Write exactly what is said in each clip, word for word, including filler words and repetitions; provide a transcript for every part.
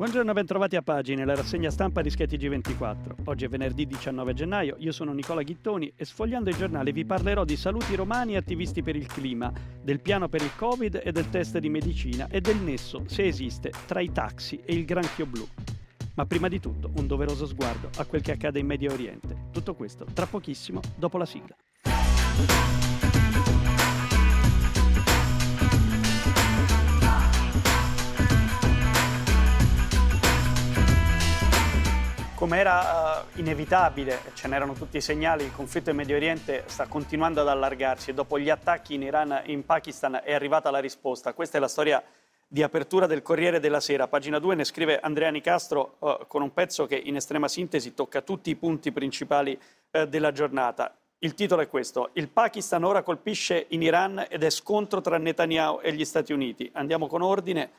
Buongiorno, bentrovati a Pagine, la rassegna stampa di Sky T G ventiquattro. Oggi è venerdì diciannove gennaio, io sono Nicola Ghittoni e sfogliando il giornale vi parlerò di saluti romani e attivisti per il clima, del piano per il Covid e del test di medicina e del nesso, se esiste, tra i taxi e il granchio blu. Ma prima di tutto un doveroso sguardo a quel che accade in Medio Oriente. Tutto questo tra pochissimo dopo la sigla. Come era uh, inevitabile, ce n'erano tutti i segnali, il conflitto in Medio Oriente sta continuando ad allargarsi e dopo gli attacchi in Iran e in Pakistan è arrivata la risposta. Questa è la storia di apertura del Corriere della Sera. Pagina due ne scrive Andrea Nicastro uh, con un pezzo che in estrema sintesi tocca tutti i punti principali uh, della giornata. Il titolo è questo: il Pakistan ora colpisce in Iran ed è scontro tra Netanyahu e gli Stati Uniti. Andiamo con ordine.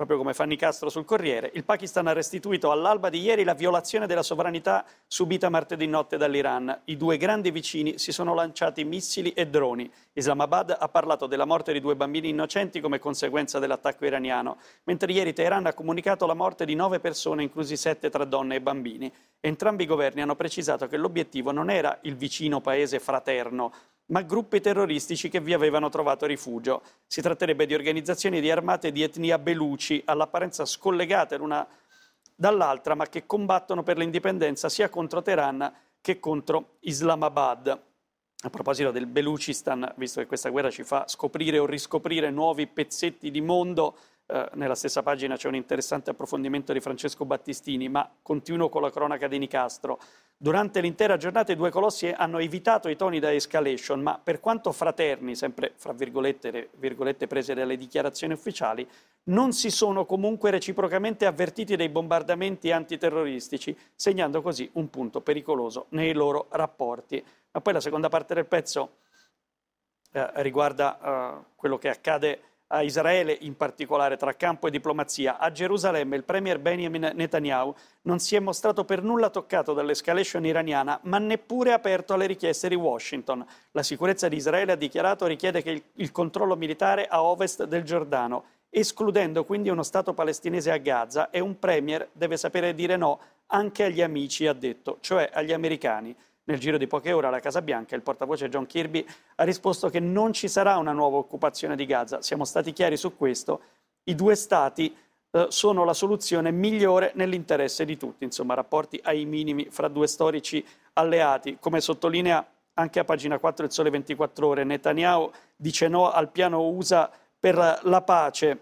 Proprio come fa Nicastro sul Corriere, il Pakistan ha restituito all'alba di ieri la violazione della sovranità subita martedì notte dall'Iran. I due grandi vicini si sono lanciati missili e droni. Islamabad ha parlato della morte di due bambini innocenti come conseguenza dell'attacco iraniano, mentre ieri Teheran ha comunicato la morte di nove persone, inclusi sette tra donne e bambini. Entrambi i governi hanno precisato che l'obiettivo non era il vicino paese fraterno, ma gruppi terroristici che vi avevano trovato rifugio. Si tratterebbe di organizzazioni di armate di etnia beluci, all'apparenza scollegate l'una dall'altra, ma che combattono per l'indipendenza sia contro Teheran che contro Islamabad. A proposito del Belucistan, visto che questa guerra ci fa scoprire o riscoprire nuovi pezzetti di mondo, eh, nella stessa pagina c'è un interessante approfondimento di Francesco Battistini, ma continuo con la cronaca di Nicastro. Durante l'intera giornata i due colossi hanno evitato i toni da escalation, ma per quanto fraterni, sempre fra virgolette, virgolette prese dalle dichiarazioni ufficiali, non si sono comunque reciprocamente avvertiti dei bombardamenti antiterroristici, segnando così un punto pericoloso nei loro rapporti. Ma poi la seconda parte del pezzo eh, riguarda eh, quello che accade a Israele, in particolare tra campo e diplomazia. A Gerusalemme il premier Benjamin Netanyahu non si è mostrato per nulla toccato dall'escalation iraniana, ma neppure aperto alle richieste di Washington. La sicurezza di Israele, ha dichiarato, richiede che il, il controllo militare a ovest del Giordano, escludendo quindi uno Stato palestinese a Gaza, e un premier deve sapere dire no anche agli amici, ha detto, cioè agli americani. Nel giro di poche ore alla Casa Bianca il portavoce John Kirby ha risposto che non ci sarà una nuova occupazione di Gaza. Siamo stati chiari su questo. I due stati eh, sono la soluzione migliore nell'interesse di tutti. Insomma, rapporti ai minimi fra due storici alleati. Come sottolinea anche a pagina quattro il Sole ventiquattro Ore, Netanyahu dice no al piano U S A per la pace.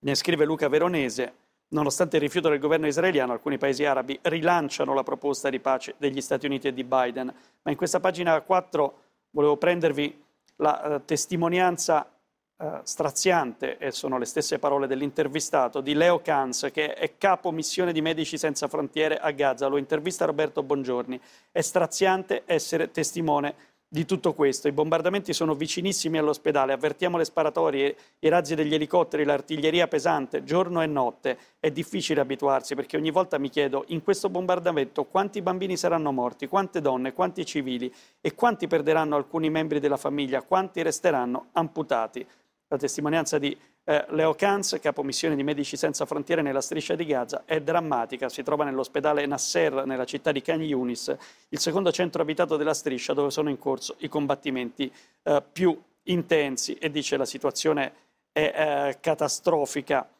Ne scrive Luca Veronese. Nonostante il rifiuto del governo israeliano, alcuni paesi arabi rilanciano la proposta di pace degli Stati Uniti e di Biden. Ma in questa pagina quattro volevo prendervi la eh, testimonianza eh, straziante, e sono le stesse parole dell'intervistato, di Leo Cans, che è capo missione di Medici Senza Frontiere a Gaza. Lo intervista Roberto Bongiorni. È straziante essere testimone di tutto questo. I bombardamenti sono vicinissimi all'ospedale, avvertiamo le sparatorie, i razzi degli elicotteri, l'artiglieria pesante, giorno e notte. È difficile abituarsi, perché ogni volta mi chiedo, in questo bombardamento quanti bambini saranno morti, quante donne, quanti civili e quanti perderanno alcuni membri della famiglia, quanti resteranno amputati. La testimonianza di eh, Leo Cans, capomissione di Medici Senza Frontiere nella striscia di Gaza, è drammatica. Si trova nell'ospedale Nasser, nella città di Khan Yunis, il secondo centro abitato della striscia, dove sono in corso i combattimenti eh, più intensi, e dice la situazione è eh, catastrofica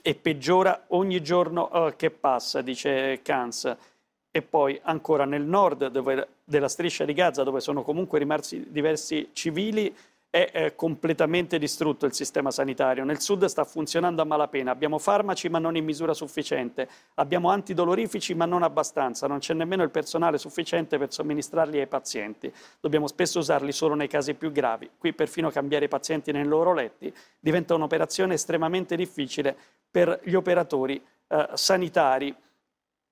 e peggiora ogni giorno eh, che passa, dice Cans. E poi ancora nel nord dove, della striscia di Gaza, dove sono comunque rimasti diversi civili, è eh, completamente distrutto il sistema sanitario. Nel sud sta funzionando a malapena. Abbiamo farmaci ma non in misura sufficiente. Abbiamo antidolorifici ma non abbastanza. Non c'è nemmeno il personale sufficiente per somministrarli ai pazienti. Dobbiamo spesso usarli solo nei casi più gravi. Qui perfino cambiare i pazienti nei loro letti diventa un'operazione estremamente difficile per gli operatori eh, sanitari.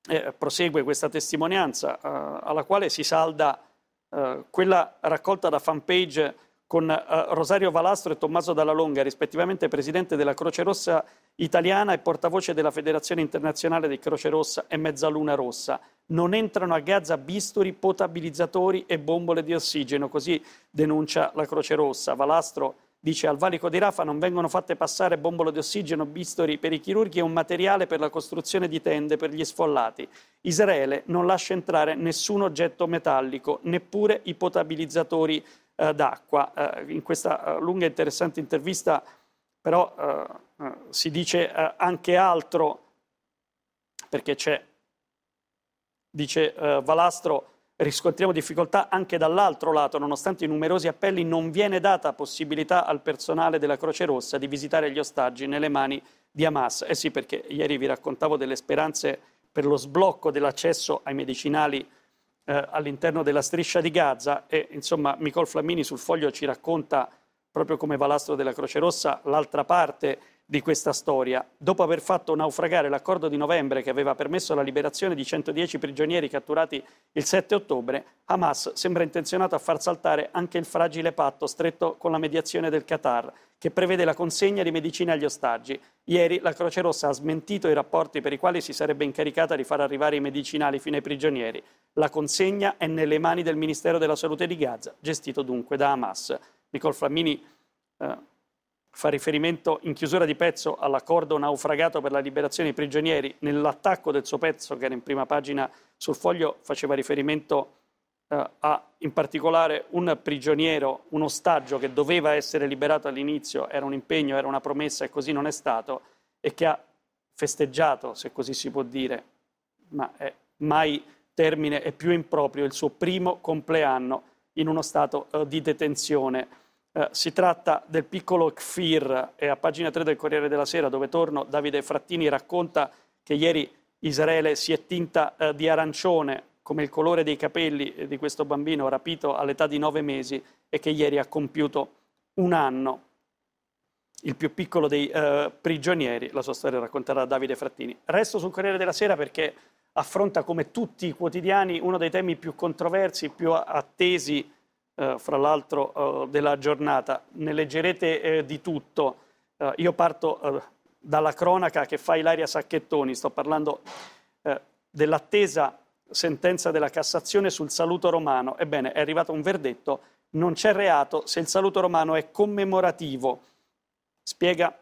Eh, prosegue questa testimonianza eh, alla quale si salda eh, quella raccolta da Fanpage con uh, Rosario Valastro e Tommaso Dalla Longa, rispettivamente presidente della Croce Rossa italiana e portavoce della Federazione Internazionale di Croce Rossa e Mezzaluna Rossa. Non entrano a Gaza bisturi, potabilizzatori e bombole di ossigeno, così denuncia la Croce Rossa. Valastro dice: al valico di Rafa non vengono fatte passare bombole di ossigeno, bistori per i chirurghi e un materiale per la costruzione di tende per gli sfollati. Israele non lascia entrare nessun oggetto metallico, neppure i potabilizzatori eh, d'acqua. Eh, in questa eh, lunga e interessante intervista però eh, eh, si dice eh, anche altro, perché c'è, dice eh, Valastro, riscontriamo difficoltà anche dall'altro lato, nonostante i numerosi appelli non viene data possibilità al personale della Croce Rossa di visitare gli ostaggi nelle mani di Hamas. Eh sì, perché ieri vi raccontavo delle speranze per lo sblocco dell'accesso ai medicinali eh, all'interno della striscia di Gaza e insomma Nicolò Flammini sul Foglio ci racconta, proprio come Valastro della Croce Rossa, l'altra parte di questa storia. Dopo aver fatto naufragare l'accordo di novembre che aveva permesso la liberazione di centodieci prigionieri catturati il sette ottobre, Hamas sembra intenzionato a far saltare anche il fragile patto stretto con la mediazione del Qatar, che prevede la consegna di medicine agli ostaggi. Ieri la Croce Rossa ha smentito i rapporti per i quali si sarebbe incaricata di far arrivare i medicinali fino ai prigionieri. La consegna è nelle mani del Ministero della Salute di Gaza, gestito dunque da Hamas. Nicolò Flammini eh, fa riferimento in chiusura di pezzo all'accordo naufragato per la liberazione dei prigionieri. Nell'attacco del suo pezzo, che era in prima pagina sul Foglio, faceva riferimento eh, a in particolare un prigioniero, un ostaggio che doveva essere liberato all'inizio, era un impegno, era una promessa e così non è stato, e che ha festeggiato, se così si può dire, ma è mai termine è più improprio, il suo primo compleanno in uno stato eh, di detenzione. Uh, si tratta del piccolo Kfir e a pagina tre del Corriere della Sera, dove torno, Davide Frattini racconta che ieri Israele si è tinta uh, di arancione come il colore dei capelli di questo bambino rapito all'età di nove mesi e che ieri ha compiuto un anno. Il più piccolo dei uh, prigionieri, la sua storia racconterà Davide Frattini. Resto sul Corriere della Sera perché affronta, come tutti i quotidiani, uno dei temi più controversi, più attesi Uh, fra l'altro uh, della giornata. Ne leggerete uh, di tutto. Uh, io parto uh, dalla cronaca che fa Ilaria Sacchettoni. Sto parlando uh, dell'attesa sentenza della Cassazione sul saluto romano. Ebbene, è arrivato un verdetto: non c'è reato se il saluto romano è commemorativo, spiega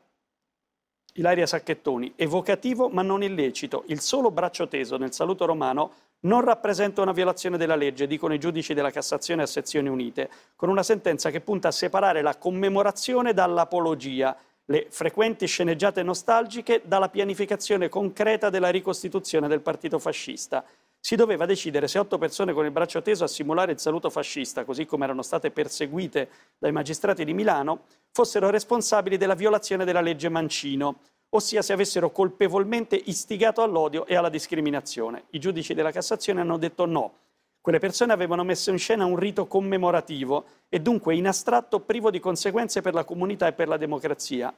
Ilaria Sacchettoni. Evocativo ma non illecito. Il solo braccio teso nel saluto romano non rappresenta una violazione della legge, dicono i giudici della Cassazione a sezioni unite, con una sentenza che punta a separare la commemorazione dall'apologia, le frequenti sceneggiate nostalgiche dalla pianificazione concreta della ricostituzione del partito fascista. Si doveva decidere se otto persone con il braccio teso a simulare il saluto fascista, così come erano state perseguite dai magistrati di Milano, fossero responsabili della violazione della legge Mancino, ossia se avessero colpevolmente istigato all'odio e alla discriminazione. I giudici della Cassazione hanno detto no. Quelle persone avevano messo in scena un rito commemorativo e dunque in astratto privo di conseguenze per la comunità e per la democrazia.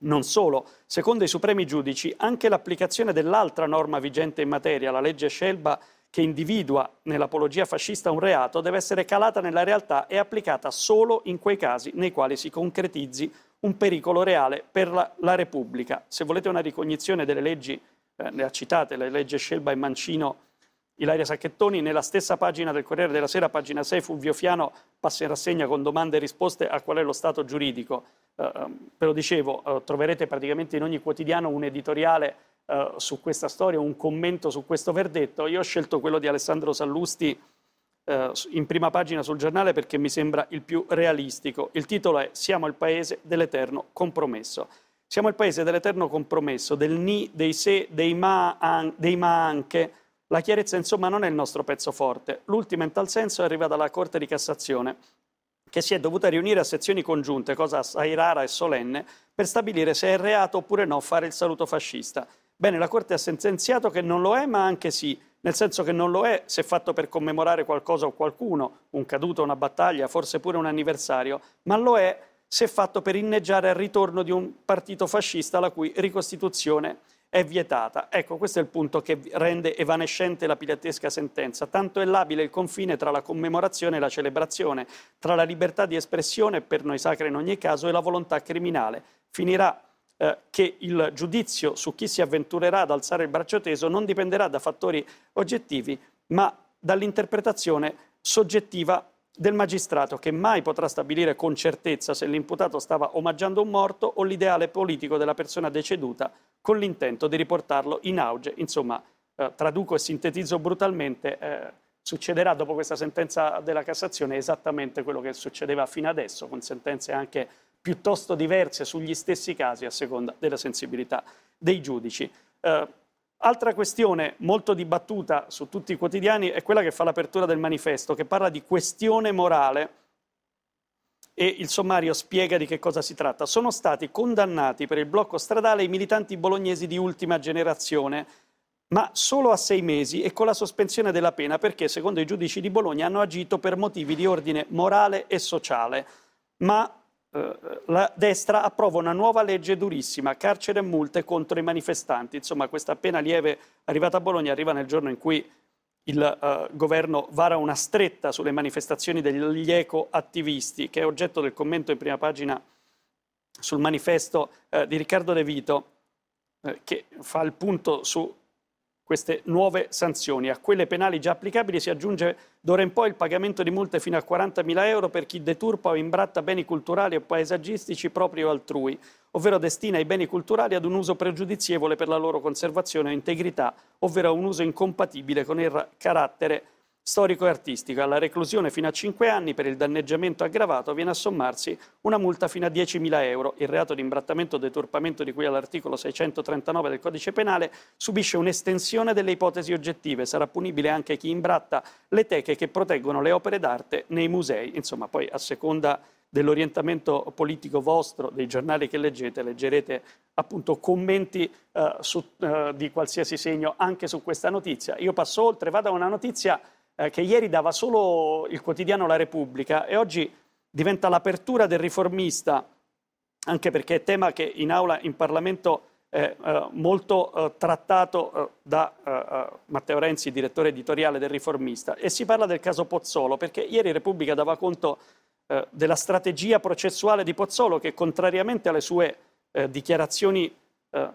Non solo, secondo i supremi giudici, anche l'applicazione dell'altra norma vigente in materia, la legge Scelba, che individua nell'apologia fascista un reato, deve essere calata nella realtà e applicata solo in quei casi nei quali si concretizzi un pericolo reale per la, la Repubblica. Se volete una ricognizione delle leggi, eh, le ha citate, le leggi Scelba e Mancino, Ilaria Sacchettoni, nella stessa pagina del Corriere della Sera, pagina sei, Fulvio Fiano passa in rassegna con domande e risposte a qual è lo stato giuridico. Eh, ve lo dicevo, eh, troverete praticamente in ogni quotidiano un editoriale eh, su questa storia, un commento su questo verdetto. Io ho scelto quello di Alessandro Sallusti, in prima pagina sul Giornale, perché mi sembra il più realistico. Il titolo è: siamo il paese dell'eterno compromesso. Siamo il paese dell'eterno compromesso, del ni, dei se, dei ma, an, dei ma anche. La chiarezza, insomma, non è il nostro pezzo forte. L'ultima in tal senso arriva dalla Corte di Cassazione, che si è dovuta riunire a sezioni congiunte, cosa assai rara e solenne, per stabilire se è reato oppure no fare il saluto fascista. Bene, la Corte ha sentenziato che non lo è, ma anche sì, nel senso che non lo è se fatto per commemorare qualcosa o qualcuno, un caduto, una battaglia, forse pure un anniversario, ma lo è se fatto per inneggiare al ritorno di un partito fascista la cui ricostituzione è vietata. Ecco, questo è il punto che rende evanescente la pilatesca sentenza. Tanto è labile il confine tra la commemorazione e la celebrazione, tra la libertà di espressione, per noi sacra in ogni caso, e la volontà criminale. Finirà eh, che il giudizio su chi si avventurerà ad alzare il braccio teso non dipenderà da fattori oggettivi, ma dall'interpretazione soggettiva del magistrato, che mai potrà stabilire con certezza se l'imputato stava omaggiando un morto o l'ideale politico della persona deceduta con l'intento di riportarlo in auge. Insomma, eh, traduco e sintetizzo brutalmente, eh, succederà dopo questa sentenza della Cassazione esattamente quello che succedeva fino adesso, con sentenze anche piuttosto diverse sugli stessi casi a seconda della sensibilità dei giudici. Eh, Altra questione molto dibattuta su tutti i quotidiani è quella che fa l'apertura del Manifesto, che parla di questione morale, e il sommario spiega di che cosa si tratta. Sono stati condannati per il blocco stradale i militanti bolognesi di ultima generazione, ma solo a sei mesi e con la sospensione della pena, perché secondo i giudici di Bologna hanno agito per motivi di ordine morale e sociale. Ma la destra approva una nuova legge durissima, carcere e multe contro i manifestanti. Insomma, questa pena lieve arrivata a Bologna arriva nel giorno in cui il uh, governo vara una stretta sulle manifestazioni degli eco-attivisti, che è oggetto del commento in prima pagina sul Manifesto uh, di Riccardo De Vito, uh, che fa il punto su queste nuove sanzioni. A quelle penali già applicabili si aggiunge d'ora in poi il pagamento di multe fino a quarantamila euro per chi deturpa o imbratta beni culturali o paesaggistici propri o altrui, ovvero destina i beni culturali ad un uso pregiudizievole per la loro conservazione o integrità, ovvero un uso incompatibile con il carattere storico e artistico. Alla reclusione fino a cinque anni per il danneggiamento aggravato viene a sommarsi una multa fino a diecimila euro. Il reato di imbrattamento o deturpamento, di cui all'articolo seicentotrentanove del Codice Penale, subisce un'estensione delle ipotesi oggettive. Sarà punibile anche chi imbratta le teche che proteggono le opere d'arte nei musei. Insomma, poi a seconda dell'orientamento politico vostro, dei giornali che leggete, leggerete appunto commenti eh, su, eh, di qualsiasi segno anche su questa notizia. Io passo oltre, vado a una notizia che ieri dava solo il quotidiano La Repubblica e oggi diventa l'apertura del Riformista, anche perché è tema che in aula, in Parlamento, è eh, molto eh, trattato eh, da eh, Matteo Renzi, direttore editoriale del Riformista, e si parla del caso Pozzolo, perché ieri Repubblica dava conto eh, della strategia processuale di Pozzolo, che contrariamente alle sue eh, dichiarazioni eh,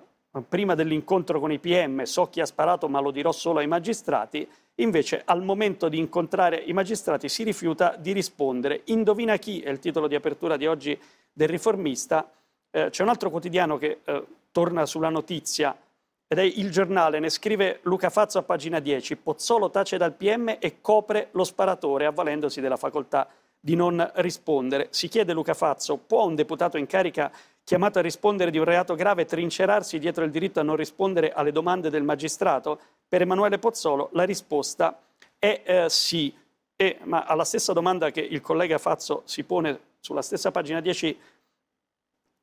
prima dell'incontro con i P M, so chi ha sparato ma lo dirò solo ai magistrati, invece al momento di incontrare i magistrati si rifiuta di rispondere. Indovina chi è il titolo di apertura di oggi del Riformista. Eh, c'è un altro quotidiano che eh, torna sulla notizia ed è Il Giornale, ne scrive Luca Fazzo a pagina dieci. Pozzolo tace dal P M e copre lo sparatore avvalendosi della facoltà di non rispondere. Si chiede Luca Fazzo: può un deputato in carica chiamato a rispondere di un reato grave trincerarsi dietro il diritto a non rispondere alle domande del magistrato? Per Emanuele Pozzolo la risposta è eh, sì, e, ma alla stessa domanda che il collega Fazzo si pone sulla stessa pagina dieci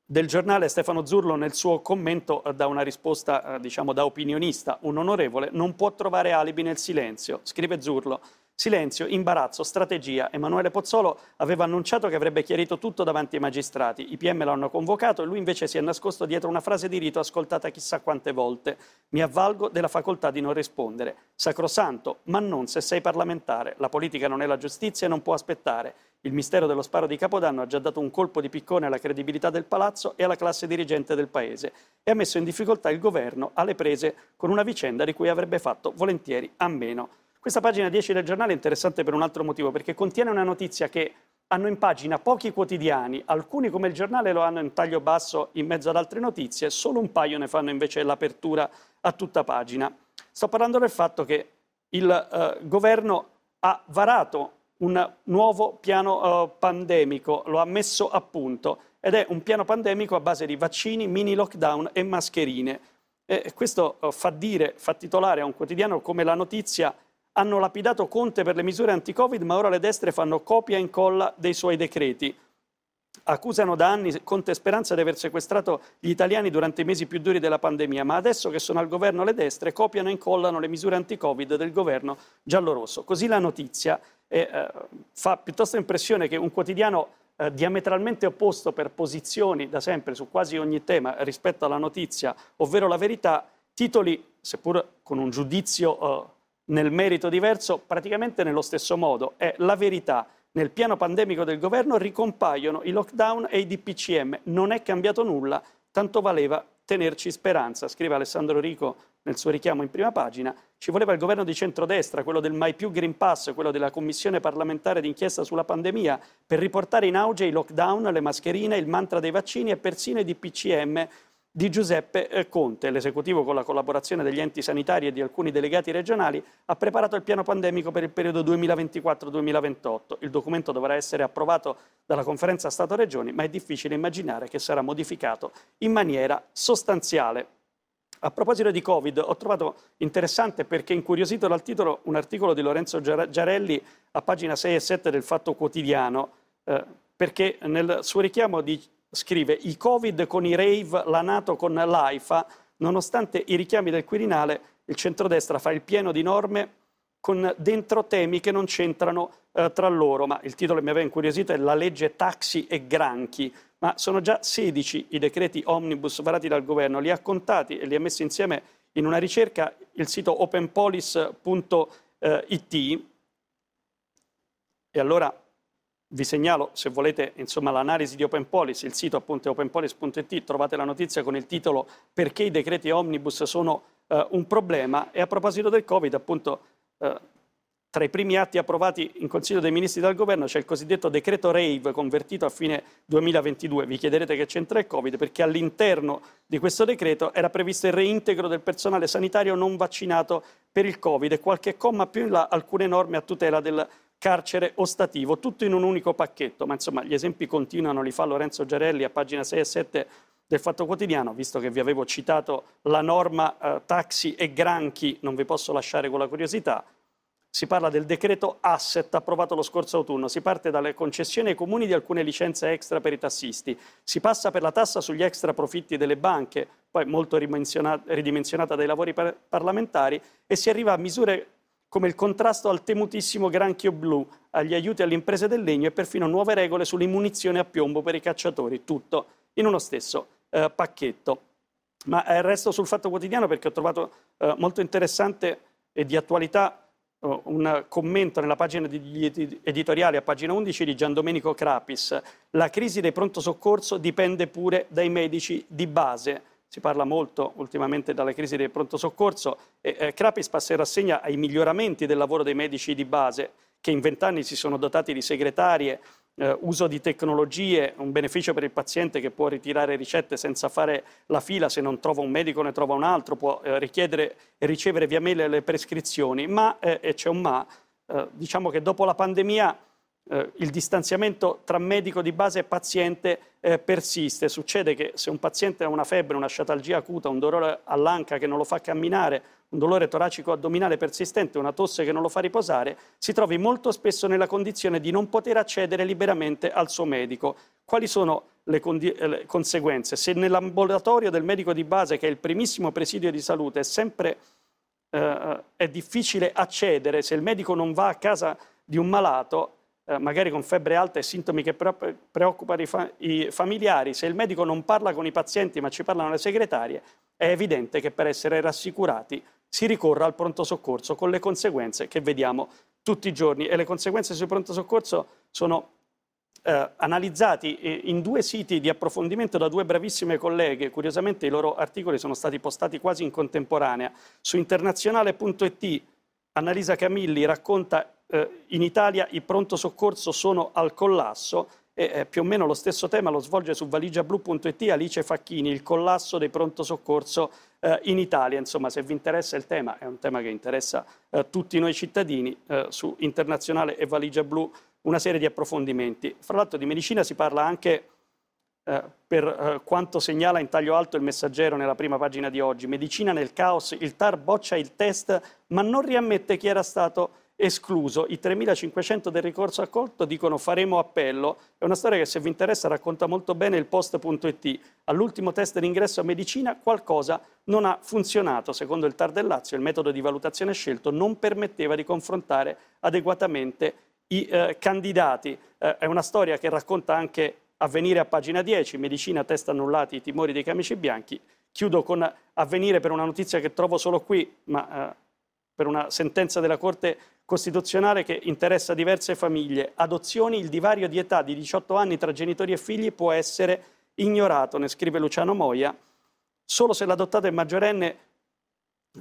del Giornale, Stefano Zurlo nel suo commento eh, dà una risposta eh, diciamo da opinionista. Un onorevole non può trovare alibi nel silenzio, scrive Zurlo. Silenzio, imbarazzo, strategia. Emanuele Pozzolo aveva annunciato che avrebbe chiarito tutto davanti ai magistrati. I P M lo hanno convocato e lui invece si è nascosto dietro una frase di rito ascoltata chissà quante volte. Mi avvalgo della facoltà di non rispondere. Sacrosanto, ma non se sei parlamentare. La politica non è la giustizia e non può aspettare. Il mistero dello sparo di Capodanno ha già dato un colpo di piccone alla credibilità del palazzo e alla classe dirigente del paese e ha messo in difficoltà il governo alle prese con una vicenda di cui avrebbe fatto volentieri a meno. Questa pagina dieci del Giornale è interessante per un altro motivo, perché contiene una notizia che hanno in pagina pochi quotidiani, alcuni come il Giornale lo hanno in taglio basso in mezzo ad altre notizie, solo un paio ne fanno invece l'apertura a tutta pagina. Sto parlando del fatto che il eh, governo ha varato un nuovo piano eh, pandemico, lo ha messo a punto, ed è un piano pandemico a base di vaccini, mini lockdown e mascherine. E questo eh, fa dire, fa titolare a un quotidiano come La Notizia: hanno lapidato Conte per le misure anti-Covid, ma ora le destre fanno copia e incolla dei suoi decreti. Accusano da anni Conte e Speranza di aver sequestrato gli italiani durante i mesi più duri della pandemia, ma adesso che sono al governo le destre copiano e incollano le misure anti-Covid del governo giallorosso. Così la notizia eh, eh, fa piuttosto impressione che un quotidiano eh, diametralmente opposto per posizioni da sempre su quasi ogni tema rispetto alla notizia, ovvero La Verità, titoli, seppur con un giudizio eh, nel merito diverso, praticamente nello stesso modo. È La Verità. Nel piano pandemico del governo ricompaiono i lockdown e i D P C M. Non è cambiato nulla, tanto valeva tenerci Speranza, scrive Alessandro Rico nel suo richiamo in prima pagina. Ci voleva il governo di centrodestra, quello del mai più Green Pass, quello della commissione parlamentare d'inchiesta sulla pandemia, per riportare in auge i lockdown, le mascherine, il mantra dei vaccini e persino i D P C M di Giuseppe Conte. L'esecutivo, con la collaborazione degli enti sanitari e di alcuni delegati regionali, ha preparato il piano pandemico per il periodo duemilaventiquattro duemilaventotto. Il documento dovrà essere approvato dalla conferenza Stato-Regioni, ma è difficile immaginare che sarà modificato in maniera sostanziale. A proposito di Covid, ho trovato interessante, perché incuriosito dal titolo, un articolo di Lorenzo Giarelli a pagina sei e sette del Fatto Quotidiano, eh, perché nel suo richiamo di scrive: i Covid con i rave, la NATO con l'AIFA, nonostante i richiami del Quirinale, il centrodestra fa il pieno di norme con dentro temi che non c'entrano eh, tra loro. Ma il titolo che mi aveva incuriosito è la legge taxi e granchi, ma sono già sedici i decreti omnibus varati dal governo, li ha contati e li ha messi insieme in una ricerca il sito openpolis punto it. E allora vi segnalo, se volete, insomma, l'analisi di Openpolis, il sito appunto è openpolis punto it, trovate la notizia con il titolo "Perché i decreti omnibus sono eh, un problema". E a proposito del Covid, appunto, eh, tra i primi atti approvati in Consiglio dei Ministri dal Governo c'è il cosiddetto decreto rave, convertito a fine duemilaventidue. Vi chiederete che c'entra il Covid, perché all'interno di questo decreto era previsto il reintegro del personale sanitario non vaccinato per il Covid e qualche comma più in là alcune norme a tutela del carcere ostativo, tutto in un unico pacchetto. Ma insomma gli esempi continuano, li fa Lorenzo Giarelli a pagina sei e sette del Fatto Quotidiano. Visto che vi avevo citato la norma eh, taxi e granchi, non vi posso lasciare con la curiosità. Si parla del decreto asset approvato lo scorso autunno. Si parte dalle concessioni ai comuni di alcune licenze extra per i tassisti, si passa per la tassa sugli extra profitti delle banche, poi molto ridimensionata dai lavori par- parlamentari, e si arriva a misure come il contrasto al temutissimo granchio blu, agli aiuti alle imprese del legno e perfino nuove regole sulle munizioni a piombo per i cacciatori, tutto in uno stesso eh, pacchetto. Ma eh, resto sul Fatto Quotidiano, perché ho trovato eh, molto interessante e di attualità oh, un commento nella pagina di, di editoriale a pagina undici di Giandomenico Crapis. La crisi dei pronto soccorso dipende pure dai medici di base. Si parla molto ultimamente della crisi del pronto soccorso e eh, Crapis passa in rassegna ai miglioramenti del lavoro dei medici di base, che in vent'anni si sono dotati di segretarie, eh, uso di tecnologie, un beneficio per il paziente che può ritirare ricette senza fare la fila, se non trova un medico ne trova un altro, può eh, richiedere e ricevere via mail le prescrizioni. Ma, eh, e c'è un ma, eh, diciamo che dopo la pandemia Eh, il distanziamento tra medico di base e paziente eh, persiste. Succede che se un paziente ha una febbre, una sciatalgia acuta, un dolore all'anca che non lo fa camminare, un dolore toracico addominale persistente, una tosse che non lo fa riposare, si trovi molto spesso nella condizione di non poter accedere liberamente al suo medico. Quali sono le, condi- le conseguenze? Se nell'ambulatorio del medico di base, che è il primissimo presidio di salute, è sempre eh, è difficile accedere, se il medico non va a casa di un malato, magari con febbre alta e sintomi che preoccupano i, fa- i familiari, se il medico non parla con i pazienti ma ci parlano le segretarie, è evidente che per essere rassicurati si ricorra al pronto soccorso, con le conseguenze che vediamo tutti i giorni. E le conseguenze sul pronto soccorso sono eh, analizzati in due siti di approfondimento da due bravissime colleghe. Curiosamente i loro articoli sono stati postati quasi in contemporanea. Su internazionale punto it Annalisa Camilli racconta in Italia i pronto soccorso sono al collasso, e eh, più o meno lo stesso tema lo svolge su valigiablu punto it Alice Facchini, il collasso dei pronto soccorso eh, in Italia. Insomma, se vi interessa il tema, è un tema che interessa eh, tutti noi cittadini, eh, su Internazionale e Valigia Blu una serie di approfondimenti. Fra l'altro di medicina si parla anche eh, per eh, quanto segnala in taglio alto il Messaggero nella prima pagina di oggi. Medicina nel caos, il T A R boccia il test ma non riammette chi era stato escluso. I tremilacinquecento del ricorso accolto dicono faremo appello. È una storia che, se vi interessa, racconta molto bene il Post.it. All'ultimo test d'ingresso a medicina qualcosa non ha funzionato. Secondo il T A R del Lazio il metodo di valutazione scelto non permetteva di confrontare adeguatamente i eh, candidati. Eh, è una storia che racconta anche Avvenire a pagina dieci, medicina, test annullati, i timori dei camici bianchi. Chiudo con Avvenire per una notizia che trovo solo qui, ma eh, per una sentenza della Corte Costituzionale che interessa diverse famiglie. Adozioni, il divario di età di diciotto anni tra genitori e figli può essere ignorato, ne scrive Luciano Moia. Solo se l'adottato è maggiorenne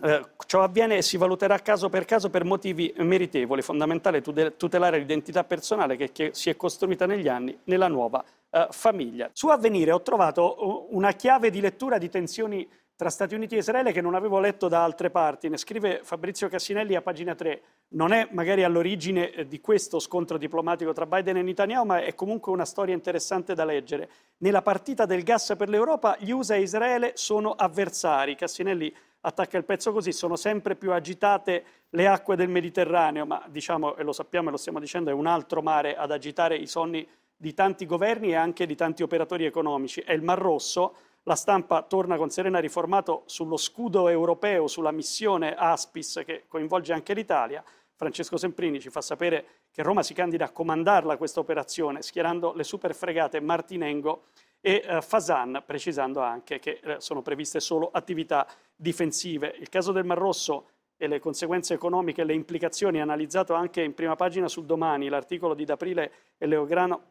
Eh, ciò avviene e si valuterà caso per caso per motivi meritevoli. Fondamentale tutelare l'identità personale che, che si è costruita negli anni nella nuova eh, famiglia. Su Avvenire ho trovato una chiave di lettura di tensioni tra Stati Uniti e Israele che non avevo letto da altre parti. Ne scrive Fabrizio Cassinelli a pagina tre. Non è magari all'origine di questo scontro diplomatico tra Biden e Netanyahu, ma è comunque una storia interessante da leggere. Nella partita del gas per l'Europa gli U S A e Israele sono avversari. Cassinelli attacca il pezzo così: sono sempre più agitate le acque del Mediterraneo, ma diciamo, e lo sappiamo e lo stiamo dicendo, è un altro mare ad agitare i sonni di tanti governi e anche di tanti operatori economici, è il Mar Rosso. La Stampa torna con Serena Riformato sullo scudo europeo, sulla missione Aspis che coinvolge anche l'Italia. Francesco Semprini ci fa sapere che Roma si candida a comandarla questa operazione, schierando le superfregate Martinengo e eh, Fasan, precisando anche che eh, sono previste solo attività difensive. Il caso del Mar Rosso e le conseguenze economiche e le implicazioni, analizzato anche in prima pagina sul Domani, l'articolo di D'Aprile e Leograno,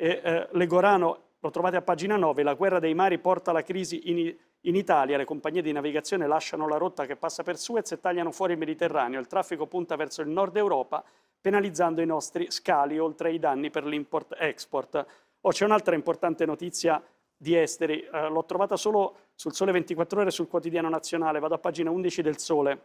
e, eh, Legorano lo trovate a pagina nove. La guerra dei mari porta alla crisi in, in Italia, le compagnie di navigazione lasciano la rotta che passa per Suez e tagliano fuori il Mediterraneo, il traffico punta verso il nord Europa penalizzando i nostri scali oltre ai danni per l'import-export. Oh, c'è un'altra importante notizia di esteri, eh, l'ho trovata solo sul Sole ventiquattro Ore, sul Quotidiano Nazionale, vado a pagina undici del Sole,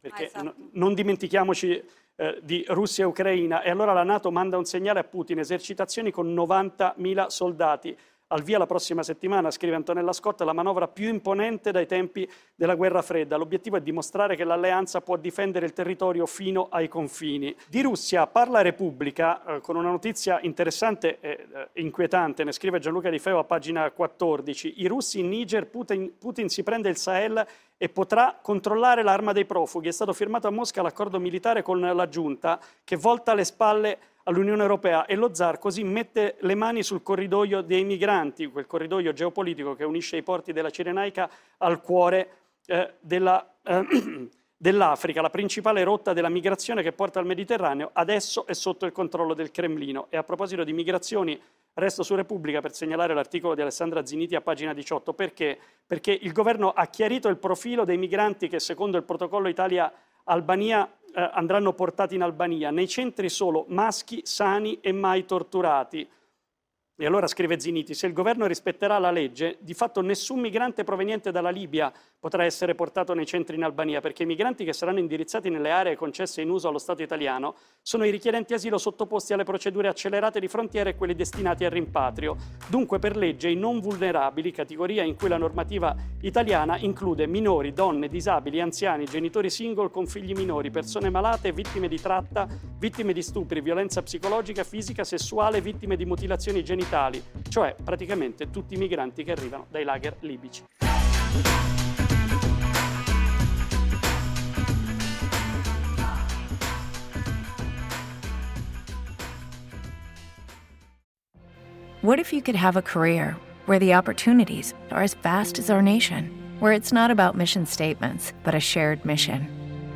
perché ah, esatto. n- non dimentichiamoci eh, di Russia e Ucraina. E allora la NATO manda un segnale a Putin, esercitazioni con novantamila soldati, al via la prossima settimana, scrive Antonella Scotta, la manovra più imponente dai tempi della Guerra Fredda. L'obiettivo è dimostrare che l'alleanza può difendere il territorio fino ai confini. Di Russia parla Repubblica, eh, con una notizia interessante e eh, inquietante, ne scrive Gianluca Di Feo a pagina quattordici. I russi in Niger, Putin, Putin si prende il Sahel e potrà controllare l'arma dei profughi. È stato firmato a Mosca l'accordo militare con la giunta che volta le spalle all'Unione Europea e lo zar così mette le mani sul corridoio dei migranti, quel corridoio geopolitico che unisce i porti della Cirenaica al cuore eh, della, eh, dell'Africa, la principale rotta della migrazione che porta al Mediterraneo, adesso è sotto il controllo del Cremlino. E a proposito di migrazioni, resto su Repubblica per segnalare l'articolo di Alessandra Ziniti a pagina diciotto. Perché? Perché il governo ha chiarito il profilo dei migranti che, secondo il protocollo Italia-Albania, Eh, andranno portati in Albania, nei centri solo maschi sani e mai torturati. E allora scrive Ziniti, se il governo rispetterà la legge, di fatto nessun migrante proveniente dalla Libia potrà essere portato nei centri in Albania, perché i migranti che saranno indirizzati nelle aree concesse in uso allo Stato italiano sono i richiedenti asilo sottoposti alle procedure accelerate di frontiera e quelli destinati al rimpatrio. Dunque per legge i non vulnerabili, categoria in cui la normativa italiana include minori, donne, disabili, anziani, genitori single con figli minori, persone malate, vittime di tratta, vittime di stupri, violenza psicologica, fisica, sessuale, vittime di mutilazioni genitali, cioè praticamente tutti i migranti che arrivano dai lager libici. What if you could have a career where the opportunities are as vast as our nation, where it's not about mission statements, but a shared mission?